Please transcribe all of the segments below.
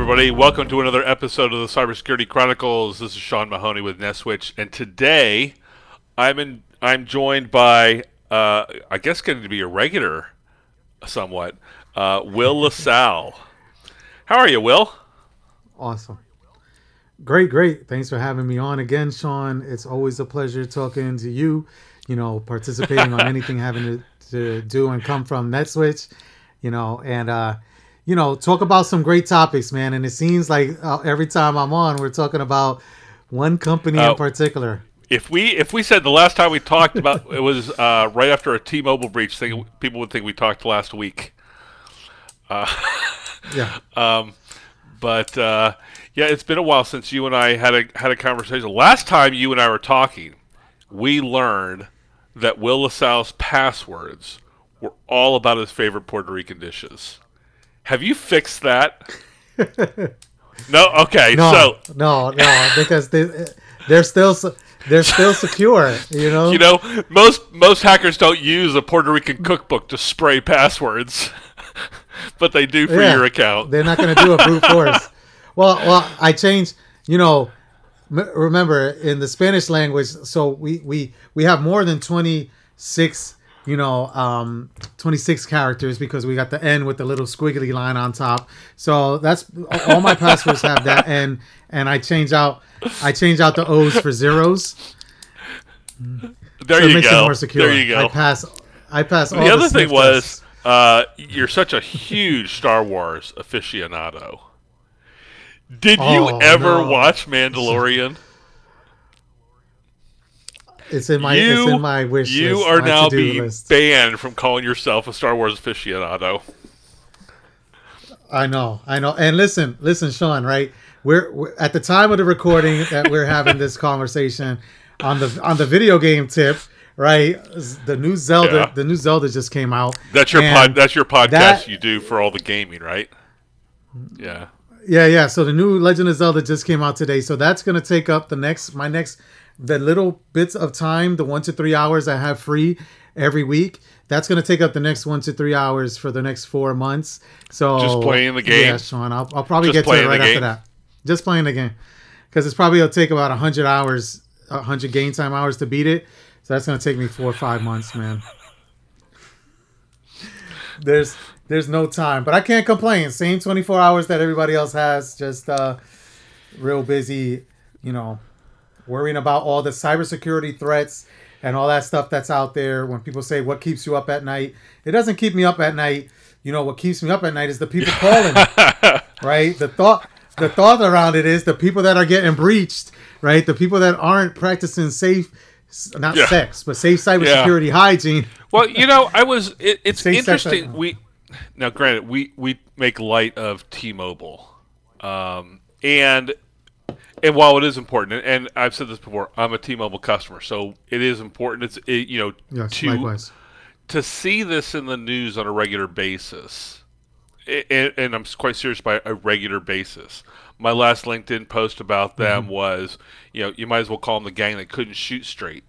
everybody. Welcome to another episode of the Cybersecurity Chronicles. This is Sean Mahoney with Netswitch, and today I'm joined by I guess going to be a regular, somewhat, Will LaSalle. How are you, Will? Awesome. Great. Thanks for having me on again, Sean. It's always a pleasure talking to you, participating on anything having to do and come from NetSwitch, and talk about some great topics, man. And it seems like every time I'm on, we're talking about one company in particular. If we said the last time we talked about it was right after a T-Mobile breach thing, people would think we talked last week. Yeah. But it's been a while since you and I had a conversation. Last time you and I were talking, we learned that Will LaSalle's passwords were all about his favorite Puerto Rican dishes. Have you fixed that? No. Okay. No, because they're still. They're still secure, Most hackers don't use a Puerto Rican cookbook to spray passwords, but they do for your account. They're not going to do a brute force. Well, I changed. Remember in the Spanish language, so we have more than 26. 26 characters because we got the N with the little squiggly line on top. So that's all my passwords have that N, and I change out the O's for zeros. There you go. It more secure. There you go. I pass. The other thing was you're such a huge Star Wars aficionado. Did you ever watch Mandalorian? It's in my wish list. You are now being banned from calling yourself a Star Wars aficionado. I know. And listen, Sean. Right, we're at the time of the recording that we're having this conversation on the video game tip. Right, the new Zelda just came out. That's your podcast you do for all the gaming, right? Yeah. Yeah. So the new Legend of Zelda just came out today. So that's going to take up my next. The little bits of time, the 1 to 3 hours I have free every week, that's going to take up the next 1 to 3 hours for the next 4 months. So just playing the game. Yeah, Sean, I'll probably get to it right after that. Just playing the game. Because it's probably going to take about 100 game time hours to beat it. So that's going to take me 4 or 5 months, man. There's no time. But I can't complain. Same 24 hours that everybody else has. Just real busy, worrying about all the cybersecurity threats and all that stuff that's out there. When people say, what keeps you up at night? It doesn't keep me up at night. What keeps me up at night is the people calling me, right? The thought around it is the people that are getting breached, right? The people that aren't practicing safe cybersecurity hygiene. Well, it's interesting. Granted, we make light of T-Mobile. And while it is important, and I've said this before, I'm a T-Mobile customer, so it is important. To see this in the news on a regular basis, and I'm quite serious by a regular basis. My last LinkedIn post about them was, you might as well call them the gang that couldn't shoot straight,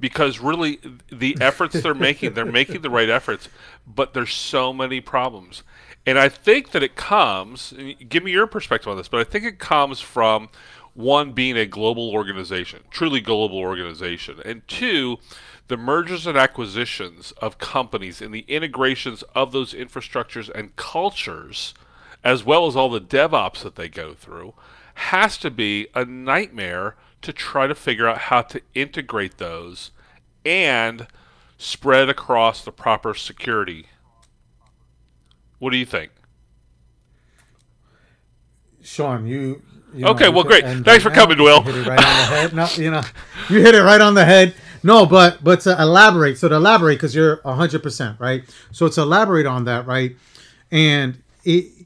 because really the efforts they're making the right efforts, but there's so many problems. And I think that it comes, give me your perspective on this, but I think it comes from, one, being a global organization, truly global organization, and two, the mergers and acquisitions of companies and the integrations of those infrastructures and cultures, as well as all the DevOps that they go through, has to be a nightmare to try to figure out how to integrate those and spread across the proper security. What do you think? Sean, great. Thanks for coming, Will. You hit it right on the head. You hit it right on the head. No, but to elaborate. So to elaborate, because you're 100%, right? So to elaborate on that, right? And you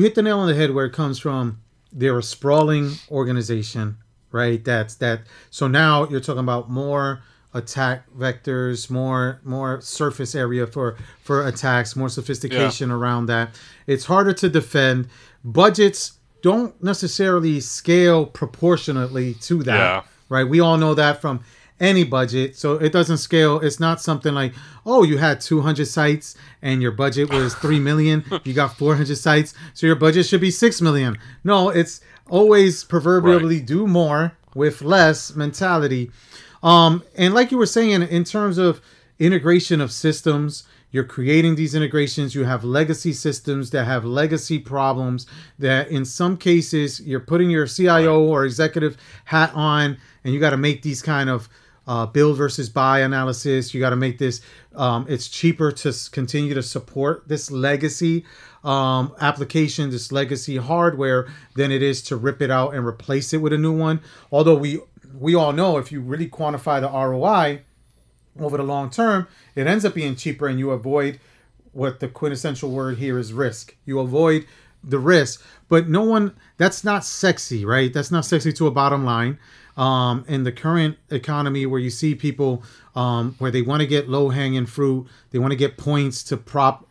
hit the nail on the head where it comes from. They're a sprawling organization, right? That's that. So now you're talking about more attack vectors, more surface area for attacks, more sophistication around that. It's harder to defend. Budgets don't necessarily scale proportionately to that, right? We all know that from any budget, so it doesn't scale. It's not something like, oh, you had 200 sites and your budget was 3 million, you got 400 sites, so your budget should be 6 million. No, it's always proverbially do more with less mentality. And like you were saying, in terms of integration of systems, you're creating these integrations. You have legacy systems that have legacy problems that in some cases you're putting your CIO or executive hat on, and you got to make these kind of build versus buy analysis. You got to make this. It's cheaper to continue to support this legacy application, this legacy hardware, than it is to rip it out and replace it with a new one. Although we all know if you really quantify the ROI over the long term, it ends up being cheaper, and you avoid what the quintessential word here is risk. You avoid the risk, but no one, that's not sexy, right? That's not sexy to a bottom line. In the current economy where you see people where they want to get low hanging fruit, they want to get points to pop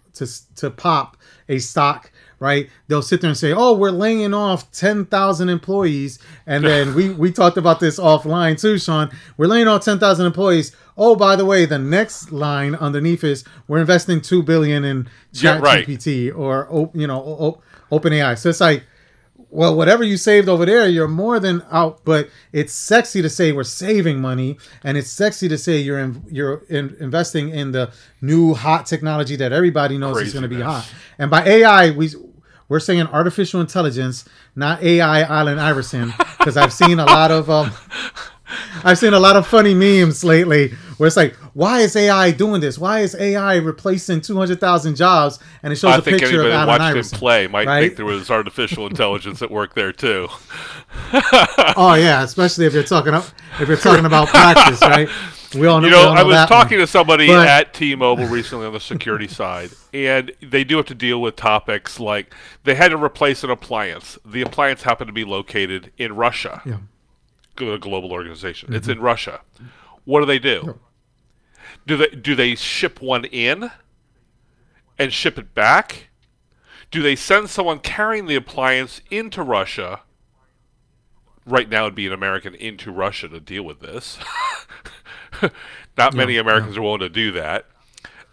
a stock, right? They'll sit there and say, oh, we're laying off 10,000 employees. And then we talked about this offline too, Sean. We're laying off 10,000 employees. Oh, by the way, the next line underneath is we're investing $2 billion in Chat GPT or, you know, Open AI. So it's like, well, whatever you saved over there, you're more than out. But it's sexy to say we're saving money, and it's sexy to say you're investing in the new hot technology that everybody knows is going to be hot. And by AI, we're saying artificial intelligence, not AI Allen Iverson, because I've seen a lot of funny memes lately where it's like, why is AI doing this? Why is AI replacing 200,000 jobs? And it shows a picture of Allen Iverson. I think anybody that watched him play might think there was artificial intelligence at work there too. Oh yeah, especially if you're talking about practice, right? We all know. You know, I was talking to somebody at T-Mobile recently on the security side, and they do have to deal with topics like they had to replace an appliance. The appliance happened to be located in Russia. Yeah. A global organization. Mm-hmm. It's in Russia. What do they do? Yeah. Do they ship one in and ship it back? Do they send someone carrying the appliance into Russia? Right now it'd be an American into Russia to deal with this. Not many Americans are willing to do that.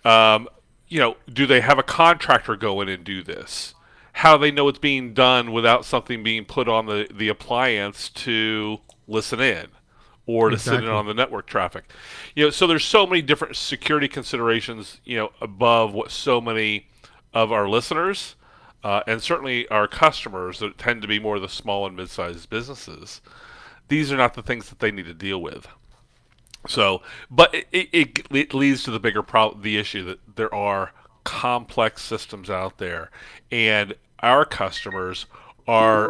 Do they have a contractor go in and do this? How do they know it's being done without something being put on the appliance to listen in? Or to sit in on the network traffic, So there's so many different security considerations, above what so many of our listeners and certainly our customers that tend to be more the small and mid-sized businesses. These are not the things that they need to deal with. So, but it leads to the bigger problem, the issue that there are complex systems out there, and our customers are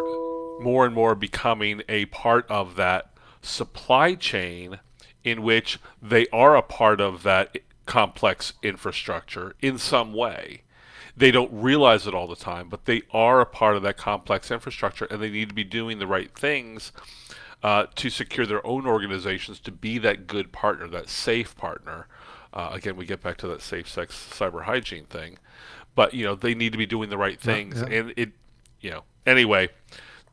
more and more becoming a part of that supply chain in which they are a part of that complex infrastructure in some way. They don't realize it all the time, but they are a part of that complex infrastructure, and they need to be doing the right things to secure their own organizations to be that good partner, that safe partner. Again, we get back to that safe sex cyber hygiene thing, but they need to be doing the right things. Yeah. And it, anyway,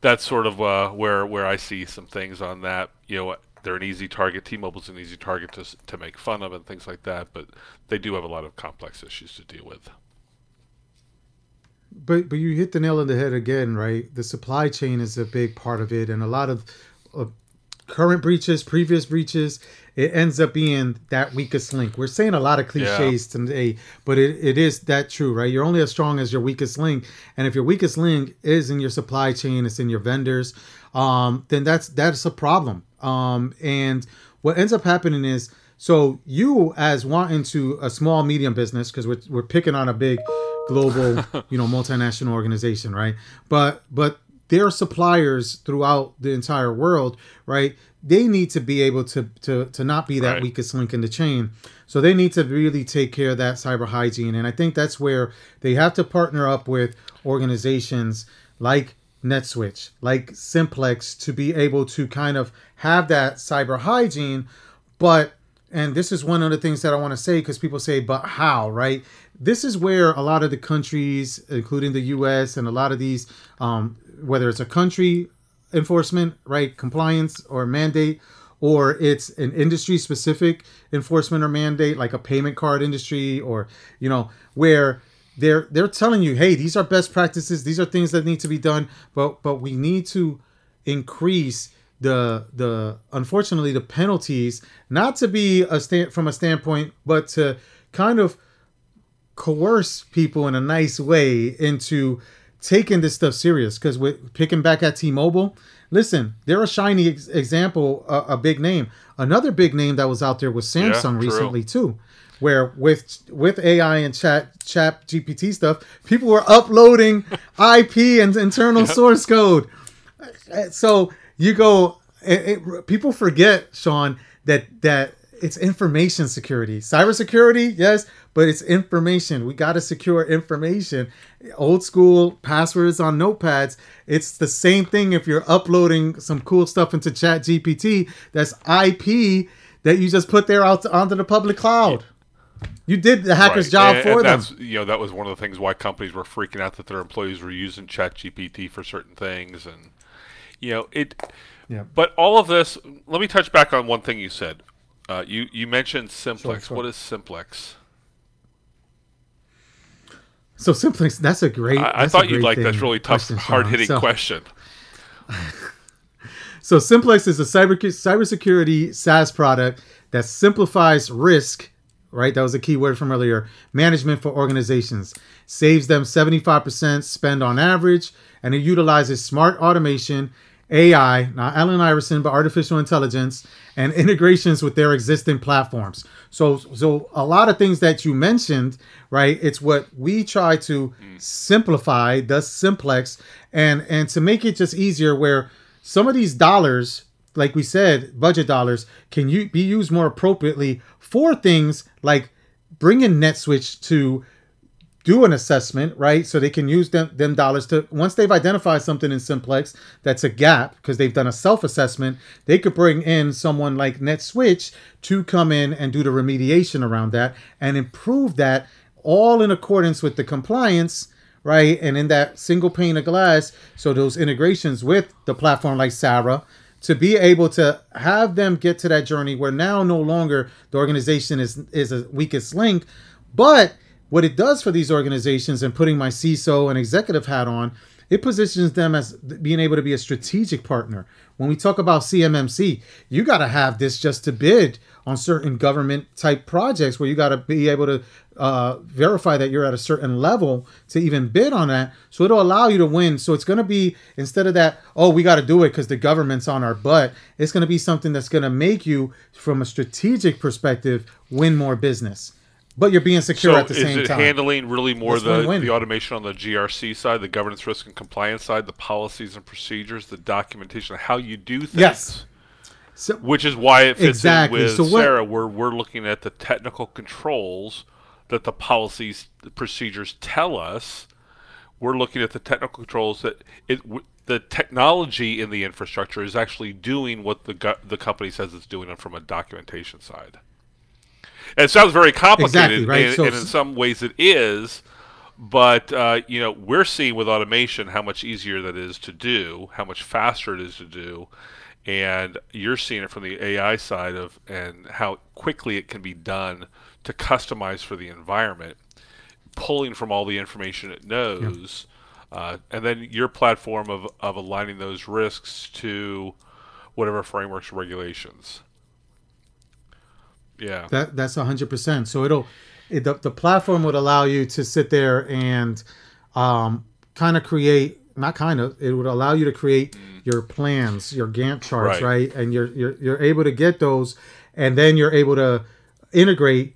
that's sort of where I see some things on that. They're an easy target. T-Mobile's an easy target to make fun of and things like that, but they do have a lot of complex issues to deal with. But you hit the nail on the head again, right? The supply chain is a big part of it, and a lot of current breaches, previous breaches, it ends up being that weakest link. We're saying a lot of cliches today, but it is that true, right? You're only as strong as your weakest link. And if your weakest link is in your supply chain, it's in your vendors, then that's a problem. And what ends up happening is, so you as wanting to a small, medium business, because we're picking on a big global, multinational organization, right? But their suppliers throughout the entire world, right? They need to be able to not be that weakest link in the chain. So they need to really take care of that cyber hygiene. And I think that's where they have to partner up with organizations like Netswitch, like Simplex, to be able to kind of have that cyber hygiene. But, and this is one of the things that I want to say, because people say, but how, right? This is where a lot of the countries, including the U.S. and a lot of these, whether it's a country enforcement, right, compliance or mandate, or it's an industry-specific enforcement or mandate, like a payment card industry, or, you know, where they're telling you, hey, these are best practices, these are things that need to be done, but we need to increase the unfortunately the penalties, not to be from a standpoint, but to kind of coerce people in a nice way into taking this stuff serious. Because we're picking back at T-Mobile. Listen, they're a shiny example, a big name. Another big name that was out there was Samsung recently too, where with AI and Chat GPT stuff, people were uploading IP and internal source code. So you go, people forget, Sean, that it's information security. Cybersecurity, yes, but it's information. We got to secure information. Old school passwords on notepads. It's the same thing if you're uploading some cool stuff into Chat GPT. That's IP that you just put there out onto the public cloud. You did the hacker's job for them. That's, you know, that was one of the things why companies were freaking out that their employees were using Chat GPT for certain things, and you know it. Yeah. But all of this, let me touch back on one thing you said. You mentioned Simplex. Sure. What is Simplex? So Simplex, that's a great. I thought you'd like that really tough, hard-hitting question. So Simplex is a cybersecurity SaaS product that simplifies risk. Right, that was a key word from earlier. Management for organizations saves them 75% spend on average, and it utilizes smart automation, AI, not Allen Iverson, but artificial intelligence, and integrations with their existing platforms. So a lot of things that you mentioned, right? It's what we try to simplify, the Simplex, and to make it just easier, where some of these dollars, like we said, budget dollars, can be used more appropriately for things like bringing Netswitch to do an assessment, right? So they can use them dollars to, once they've identified something in Simplex that's a gap because they've done a self-assessment, they could bring in someone like Netswitch to come in and do the remediation around that and improve that, all in accordance with the compliance, right? And in that single pane of glass, so those integrations with the platform like Sarah, to be able to have them get to that journey where now no longer the organization is a weakest link. But what it does for these organizations, and putting my CISO and executive hat on, it positions them as being able to be a strategic partner. When we talk about CMMC, you got to have this just to bid on certain government type projects, where you got to be able to verify that you're at a certain level to even bid on that. So it'll allow you to win. So it's going to be, instead of that, oh, we got to do it because the government's on our butt, it's going to be something that's going to make you, from a strategic perspective, win more business. But you're being secure at the same time. So is it handling really more the automation on the GRC side, the governance, risk, and compliance side, the policies and procedures, the documentation, how you do things? Yes. So, which is why it fits in with Sarah, where we're looking at the technical controls that the policies, the procedures tell us. We're looking at the technical controls that the technology in the infrastructure is actually doing what the company says it's doing from a documentation side. It sounds very complicated, right? and in some ways it is, but you know, we're seeing with automation how much easier that is to do, how much faster it is to do, and you're seeing it from the AI side of, and how quickly it can be done to customize for the environment, pulling from all the information it knows, and then your platform of aligning those risks to whatever frameworks or regulations. Yeah, that's 100%. So the platform would allow you to sit there and it would allow you to create your plans, your Gantt charts, right? And you're able to get those, and then you're able to integrate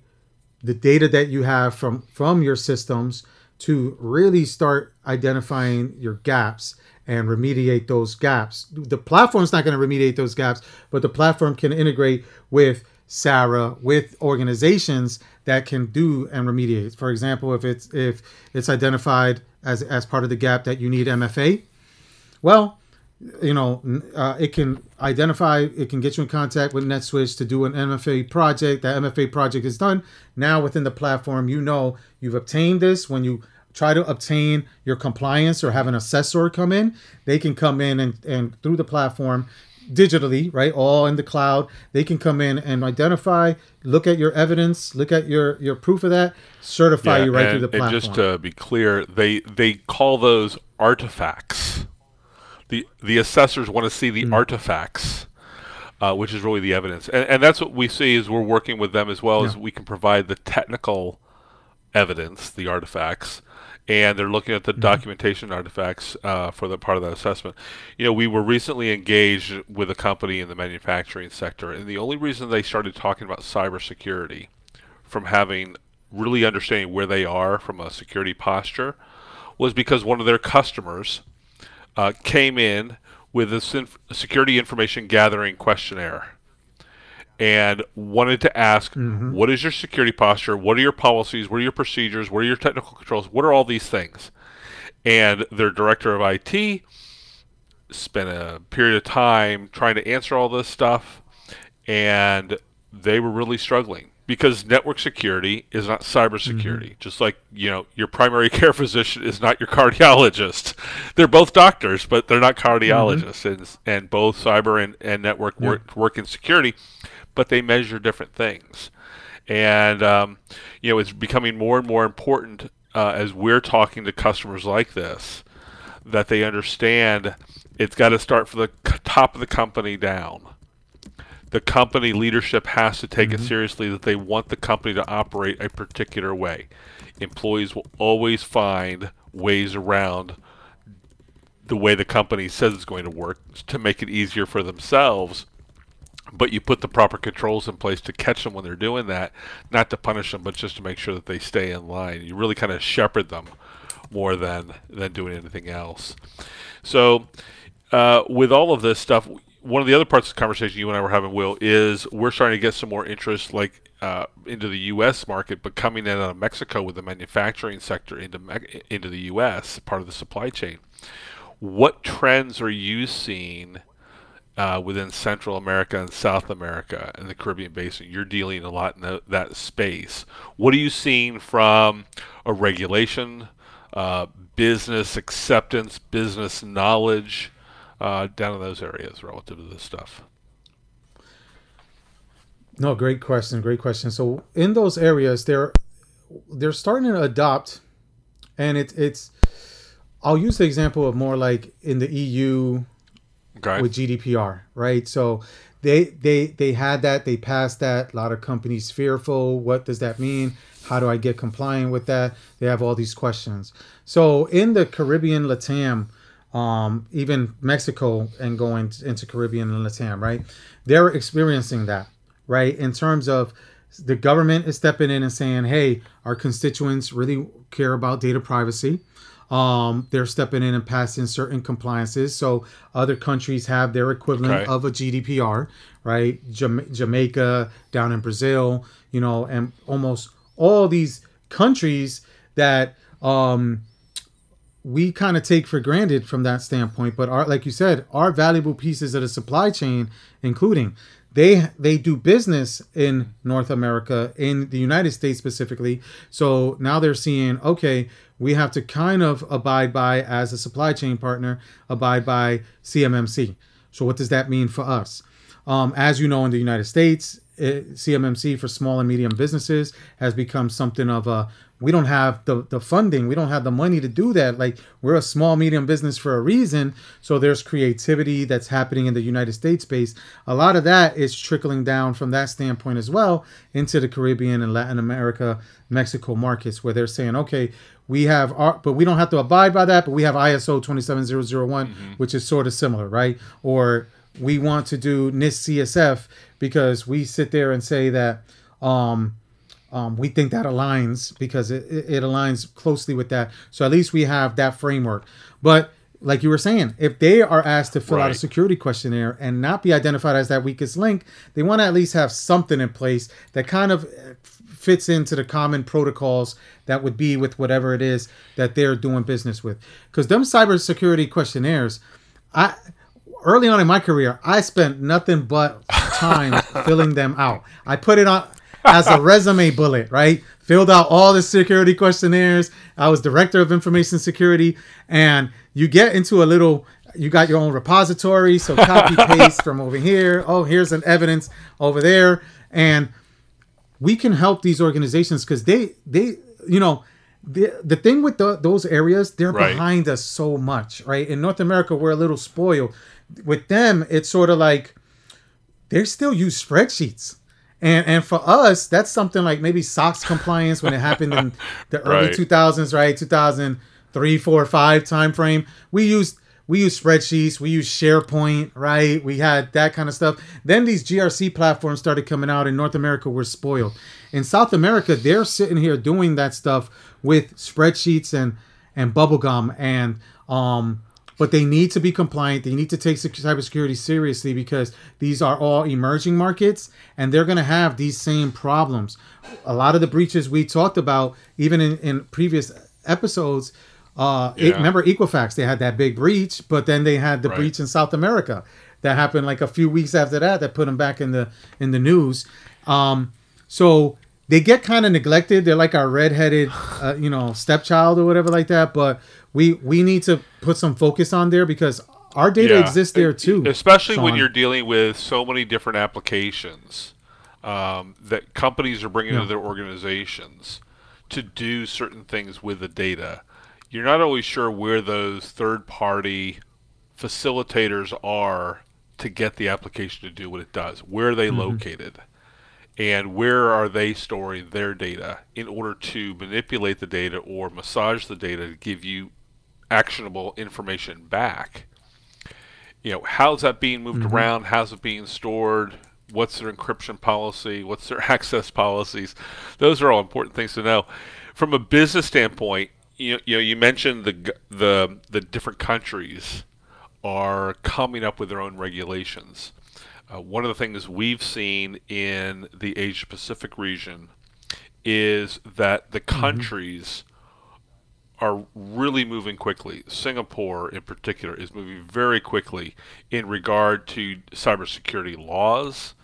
the data that you have from your systems to really start identifying your gaps and remediate those gaps. The platform's not going to remediate those gaps, but the platform can integrate with Sarah, with organizations that can do and remediate. For example, if it's identified as part of the gap that you need MFA, well, you know, it can identify, it can get you in contact with NetSwitch to do an MFA project. That MFA project is done. Now within the platform, you know, you've obtained this. When you try to obtain your compliance or have an assessor come in, they can come in and through the platform digitally, right, all in the cloud. They can come in and identify, look at your evidence, look at your proof of that, certify you right through the platform. And just to be clear, they call those artifacts. The assessors want to see the artifacts, which is really the evidence. And that's what we see is we're working with them as well as we can provide the technical evidence, the artifacts, and they're looking at the documentation artifacts for the part of that assessment. You know, we were recently engaged with a company in the manufacturing sector, and the only reason they started talking about cybersecurity from having really understanding where they are from a security posture was because one of their customers came in with a security information gathering questionnaire and wanted to ask, what is your security posture? What are your policies? What are your procedures? What are your technical controls? What are all these things? And their director of IT spent a period of time trying to answer all this stuff, and they were really struggling because network security is not cybersecurity. Just like, you know, your primary care physician is not your cardiologist. They're both doctors, but they're not cardiologists, and both cyber and network work in security, but they measure different things. And, you know, it's becoming more and more important as we're talking to customers like this, that they understand it's got to start from the top of the company down. The company leadership has to take it seriously that they want the company to operate a particular way. Employees will always find ways around the way the company says it's going to work to make it easier for themselves. But you put the proper controls in place to catch them when they're doing that, not to punish them, but just to make sure that they stay in line. You really kind of shepherd them more than doing anything else. So with all of this stuff, one of the other parts of the conversation you and I were having, Will, is we're starting to get some more interest into the U.S. market, but coming in out of Mexico with the manufacturing sector into the U.S., part of the supply chain. What trends are you seeing within Central America and South America and the Caribbean Basin? You're dealing a lot in that space. What are you seeing from a regulation, business acceptance, business knowledge down in those areas relative to this stuff? No, great question. So in those areas, they're starting to adopt, and it's I'll use the example of more like in the EU. Okay. With GDPR, right? So they had that, they passed that. A lot of companies fearful. What does that mean? How do I get compliant with that? They have all these questions. So in the Caribbean, LATAM, even Mexico and going into Caribbean and LATAM, right? They're experiencing that, right? In terms of the government is stepping in and saying, hey, our constituents really care about data privacy. They're stepping in and passing certain compliances. So other countries have their equivalent of a GDPR, right? Jamaica, down in Brazil, you know, and almost all these countries that we kind of take for granted from that standpoint, but are, like you said, are valuable pieces of the supply chain, including they do business in North America, in the United States specifically. So now they're seeing, okay, we have to kind of abide by, as a supply chain partner, abide by CMMC. So what does that mean for us? As you know, in the United States, CMMC for small and medium businesses has become something of a, we don't have the funding, we don't have the money to do that. Like, we're a small, medium business for a reason. So there's creativity that's happening in the United States space. A lot of that is trickling down from that standpoint as well into the Caribbean and Latin America, Mexico markets, where they're saying, okay, we have our, but we don't have to abide by that, but we have ISO 27001, which is sort of similar, right? Or we want to do NIST-CSF because we sit there and say that we think that aligns because it aligns closely with that. So at least we have that framework. But like you were saying, if they are asked to fill out a security questionnaire and not be identified as that weakest link, they want to at least have something in place that kind of fits into the common protocols that would be with whatever it is that they're doing business with. Because them cybersecurity questionnaires, early on in my career, I spent nothing but time filling them out. I put it on as a resume bullet, right? Filled out all the security questionnaires. I was director of information security. And you get into a little you got your own repository, so copy paste from over here. Oh, here's an evidence over there. And we can help these organizations because they you know, the thing with those areas, they're behind us so much, right? In North America, we're a little spoiled. With them, it's sort of like they still use spreadsheets. And for us, that's something like maybe SOX compliance when it happened in the early 2000s, right? 2003, 4, 5 timeframe. We used spreadsheets. We used SharePoint, right? We had that kind of stuff. Then these GRC platforms started coming out. In North America, we're spoiled. In South America, they're sitting here doing that stuff with spreadsheets and bubblegum. And but they need to be compliant. They need to take cybersecurity seriously because these are all emerging markets, and they're going to have these same problems. A lot of the breaches we talked about, even in previous episodes, remember Equifax, they had that big breach, but then they had the breach in South America that happened like a few weeks after that put them back in the news. So they get kind of neglected. They're like our redheaded, stepchild or whatever like that. But we need to put some focus on there because our data exists there too. Especially Sean. When you're dealing with so many different applications that companies are bringing to their organizations to do certain things with the data. You're not always sure where those third-party facilitators are to get the application to do what it does. Where are they located? And where are they storing their data in order to manipulate the data or massage the data to give you actionable information back? You know, how's that being moved around? How's it being stored? What's their encryption policy? What's their access policies? Those are all important things to know. From a business standpoint, you mentioned the different countries are coming up with their own regulations. One of the things we've seen in the Asia Pacific region is that the countries are really moving quickly. Singapore, in particular, is moving very quickly in regard to cybersecurity laws,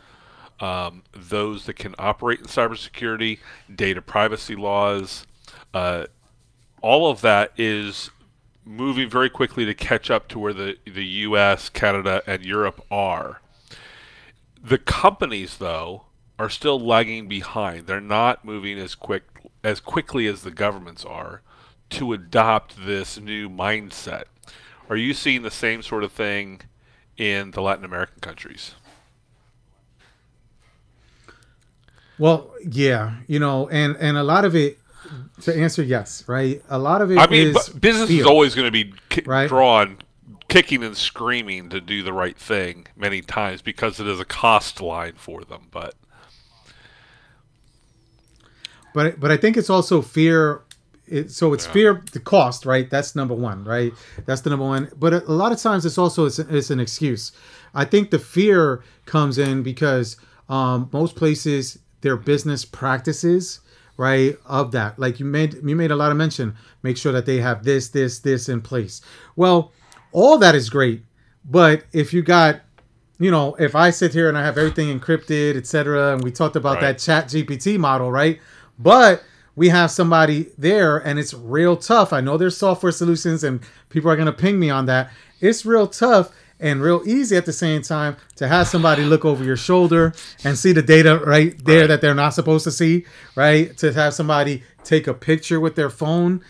those that can operate in cybersecurity, data privacy laws. All of that is moving very quickly to catch up to where the US, Canada, and Europe are. The companies, though, are still lagging behind. They're not moving as quickly as the governments are to adopt this new mindset. Are you seeing the same sort of thing in the Latin American countries? Well, yeah, and a lot of it, to answer yes, right? A lot of it business fear. Is always going to be drawn, kicking and screaming to do the right thing many times because it is a cost line for them. But I think it's also fear. Fear, the cost, right? That's number one, right? That's the number one. But a lot of times it's also it's an excuse. I think the fear comes in because most places, their business practices, right, of that. Like you made a lot of mention, make sure that they have this in place. Well, all that is great, but if you got, if I sit here and I have everything encrypted, et cetera, and we talked about that Chat GPT model, right? But we have somebody there and it's real tough. I know there's software solutions and people are going to ping me on that. It's real tough and real easy at the same time to have somebody look over your shoulder and see the data right there that they're not supposed to see, right? To have somebody take a picture with their phone,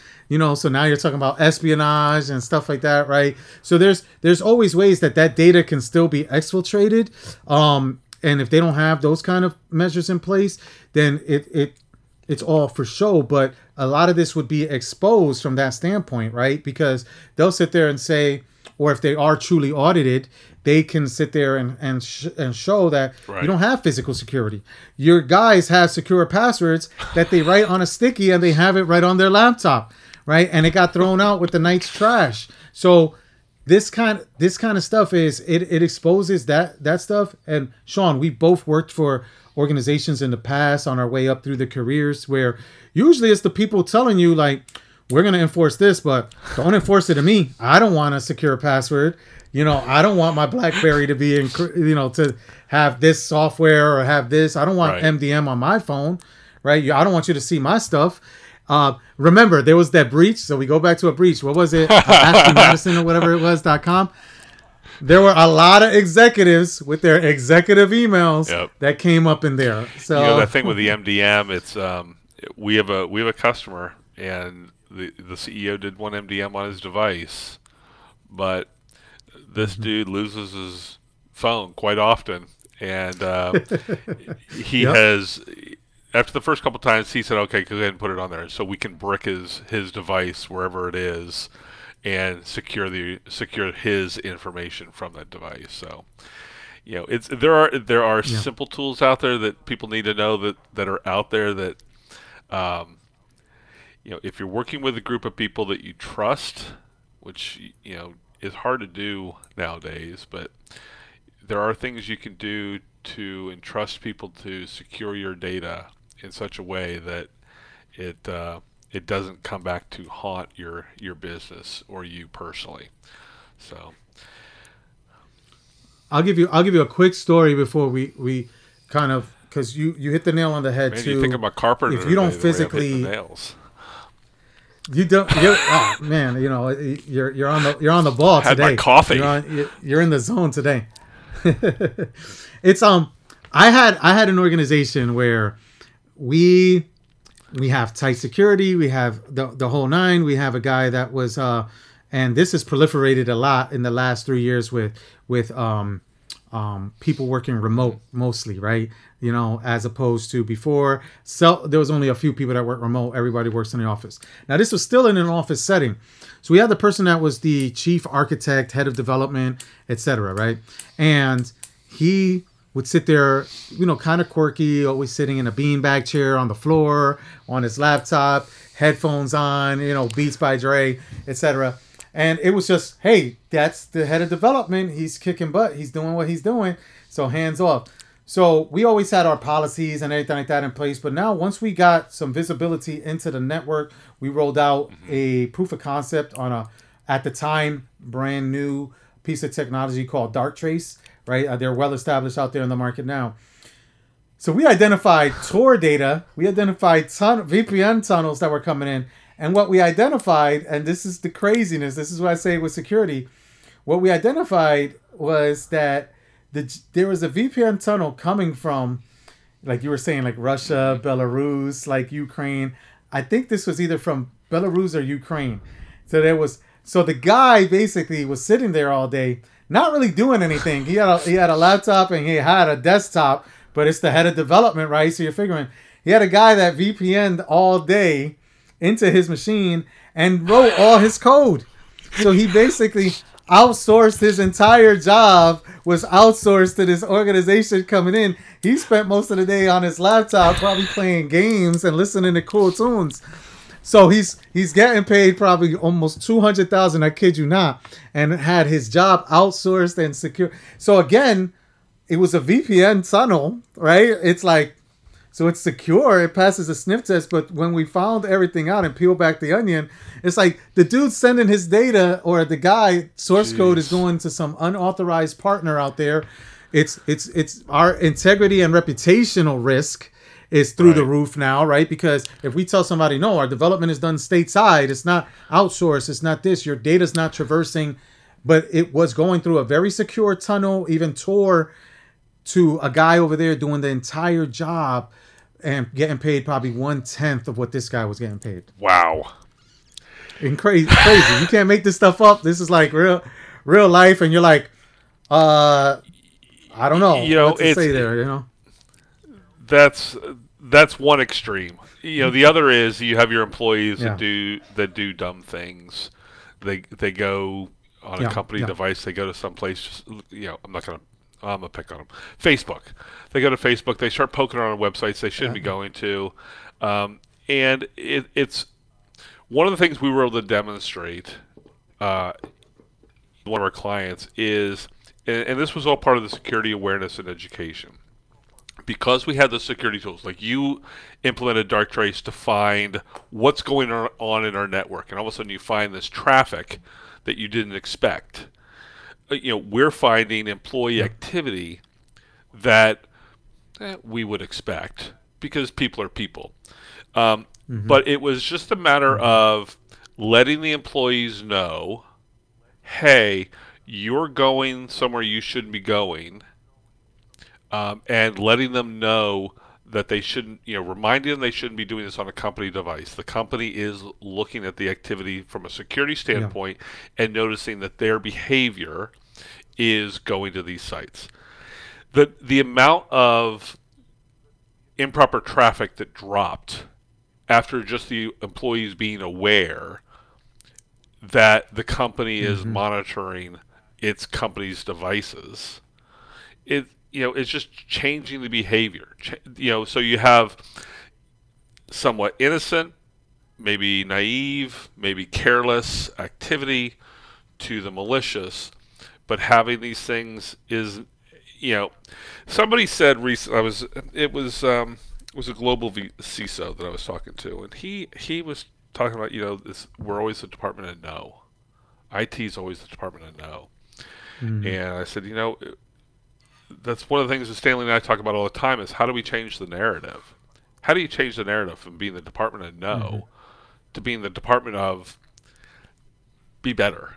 so now you're talking about espionage and stuff like that, right? So there's always ways that data can still be exfiltrated. And if they don't have those kind of measures in place, then it's all for show. But a lot of this would be exposed from that standpoint, right? Because they'll sit there and say, or if they are truly audited, they can sit there and show that you don't have physical security. Your guys have secure passwords that they write on a sticky and they have it right on their laptop, right? And it got thrown out with the night's trash. So this kind of stuff is it exposes that stuff. And Sean, we both worked for organizations in the past on our way up through the careers where usually it's the people telling you like, we're going to enforce this, but don't enforce it to me. I don't want a secure password. I don't want my BlackBerry to be, to have this software or have this. I don't want MDM on my phone, right? I don't want you to see my stuff. Remember, there was that breach. So we go back to a breach. What was it? Ashley Madison or whatever it was, .com. There were a lot of executives with their executive emails that came up in there. So you know that thing with the MDM. It's we have a customer, and the CEO did one MDM on his device, but this dude loses his phone quite often, and he has. After the first couple of times, he said, "Okay, go ahead and put it on there, so we can brick his device wherever it is, and secure his information from that device." So, you know, it's there are simple tools out there that people need to know that are out there that, you know, if you're working with a group of people that you trust, which you know is hard to do nowadays, but there are things you can do to entrust people to secure your data in such a way that it doesn't come back to haunt your business or you personally. So I'll give you a quick story before we kind of, because you hit the nail on the head. Man, too. You think I'm a carpenter. If you don't physically nails. You don't. Oh man, you know you're on the ball today. I had my coffee. You're in the zone today. It's I had an organization where we have tight security, we have the whole nine. We have a guy that was and this has proliferated a lot in the last 3 years with people working remote mostly, right? You know, as opposed to before, so there was only a few people that worked remote. Everybody works in the office. Now this was still in an office setting. So we had the person that was the chief architect, head of development, etc., right? And he would sit there, you know, kind of quirky, always sitting in a beanbag chair on the floor, on his laptop, headphones on, you know, Beats by Dre, etc. And it was just, hey, that's the head of development. He's kicking butt. He's doing what he's doing. So hands off. So we always had our policies and everything like that in place. But now once we got some visibility into the network, we rolled out a proof of concept on a, at the time, brand new piece of technology called Darktrace, right? They're well established out there in the market now. So we identified Tor data. We identified VPN tunnels that were coming in. And what we identified, and this is the craziness, this is what I say with security. What we identified was that there was a VPN tunnel coming from, like you were saying, like Russia, Belarus, like Ukraine. I think this was either from Belarus or Ukraine. So the guy basically was sitting there all day, not really doing anything. He had a laptop and he had a desktop, but it's the head of development, right? So you're figuring he had a guy that VPN'd all day into his machine and wrote all his code. So he basically outsourced his entire job, was outsourced to this organization coming in. He spent most of the day on his laptop probably playing games and listening to cool tunes. So he's getting paid probably almost $200,000, I kid you not, and had his job outsourced and secure. So again, it was a VPN tunnel, right? It's like, so it's secure, it passes a sniff test, but when we found everything out and peel back the onion, it's like the dude sending his data, or the guy source code is going to some unauthorized partner out there. It's our integrity and reputational risk is through the roof now, right? Because if we tell somebody, no, our development is done stateside, it's not outsourced, it's not this, your data's not traversing, but it was going through a very secure tunnel, even Tor, to a guy over there doing the entire job and getting paid probably 1/10 of what this guy was getting paid. Wow. And crazy. You can't make this stuff up. This is like real life. And you're like, I don't know. You know, what to say there, you know, that's one extreme. You know, the other is you have your employees that do dumb things. They go on a company device. They go to someplace, you know, I'm going to pick on them. Facebook. They go to Facebook. They start poking around websites they shouldn't be going to. And it's one of the things we were able to demonstrate one of our clients is, and this was all part of the security awareness and education. Because we had the security tools, like you implemented Darktrace to find what's going on in our network. And all of a sudden you find this traffic that you didn't expect. You know, we're finding employee activity that we would expect because people are people. Mm-hmm. But it was just a matter of letting the employees know, hey, you're going somewhere you shouldn't be going, and letting them know that they shouldn't, reminding them they shouldn't be doing this on a company device. The company is looking at the activity from a security standpoint and noticing that their behavior is going to these sites. The amount of improper traffic that dropped after just the employees being aware that the company is monitoring its company's devices, it's just changing the behavior. So you have somewhat innocent, maybe naive, maybe careless activity to the malicious, but having these things is, somebody said recently, it was a global CISO that I was talking to, and he was talking about, this, we're always the department of no. IT is always the department of no. Mm. And I said, that's one of the things that Stanley and I talk about all the time is how do we change the narrative? How do you change the narrative from being the department of no to being the department of be better?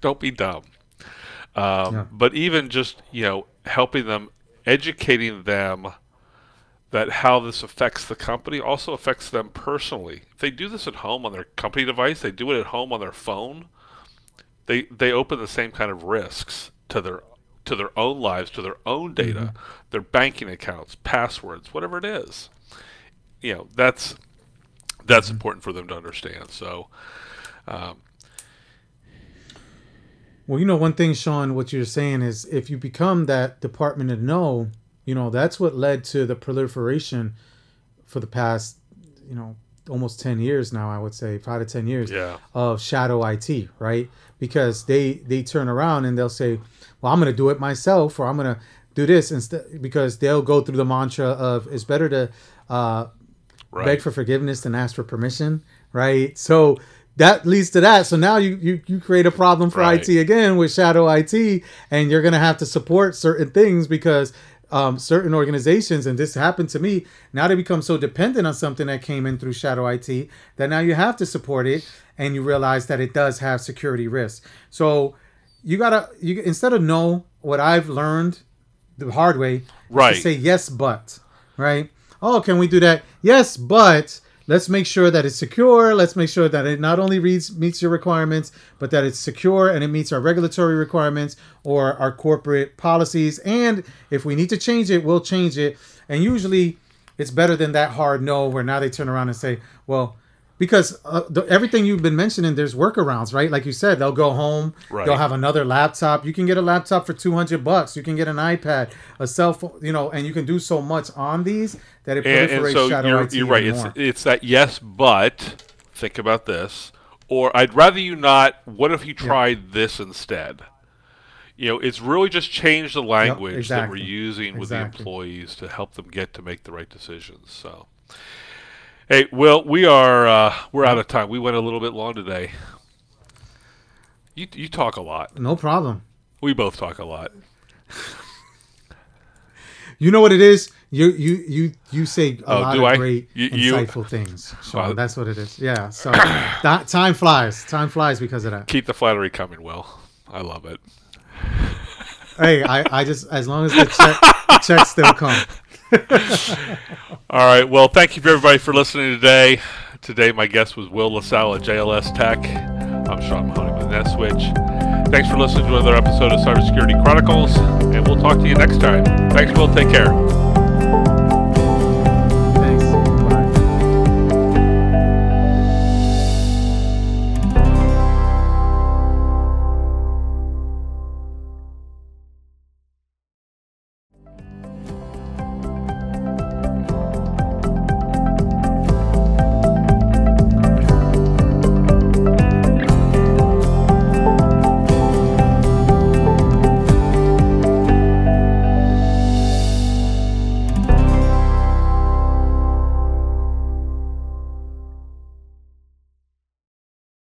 Don't be dumb. But even just, helping them, educating them that how this affects the company also affects them personally. If they do this at home on their company device, they do it at home on their phone, they open the same kind of risks to their own lives, to their own data, their banking accounts, passwords, whatever it is. That's important for them to understand. So, one thing, Sean, what you're saying is if you become that department of no, that's what led to the proliferation for the past, almost 10 years now, I would say 5 to 10 years of shadow IT, right? Because they turn around and they'll say, well, I'm going to do it myself, or I'm going to do this instead, because they'll go through the mantra of it's better to beg for forgiveness than ask for permission, right? So that leads to that. So now you create a problem for IT again with shadow IT, and you're going to have to support certain things because certain organizations, and this happened to me, now they become so dependent on something that came in through shadow IT that now you have to support it, and you realize that it does have security risks. So you instead of no, what I've learned the hard way, is to say yes, but, right? Oh, can we do that? Yes, but let's make sure that it's secure. Let's make sure that it not only meets your requirements, but that it's secure and it meets our regulatory requirements or our corporate policies. And if we need to change it, we'll change it. And usually it's better than that hard no, where now they turn around and say, well, because everything you've been mentioning, there's workarounds, right? Like you said, they'll go home. Right. They'll have another laptop. You can get a laptop for $200. You can get an iPad, a cell phone, and you can do so much on these. That it proliferates so shadow IT. You're right. It's that yes, but think about this, or I'd rather you not. What if you tried this instead? It's really just changed the language that we're using with the employees to help them get to make the right decisions. So, hey, Will, we are we're out of time. We went a little bit long today. You talk a lot. No problem. We both talk a lot. You know what it is? You say a lot of great, insightful things. So that's what it is. Yeah. So that time flies. Time flies because of that. Keep the flattery coming, Will. I love it. Hey, I just, as long as the check still comes. All right. Well, thank you for everybody for listening today. Today, my guest was Will LaSalle at JLS Tech. I'm Sean Mahoney with Netswitch. Thanks for listening to another episode of Cybersecurity Chronicles, and we'll talk to you next time. Thanks, Will. Take care.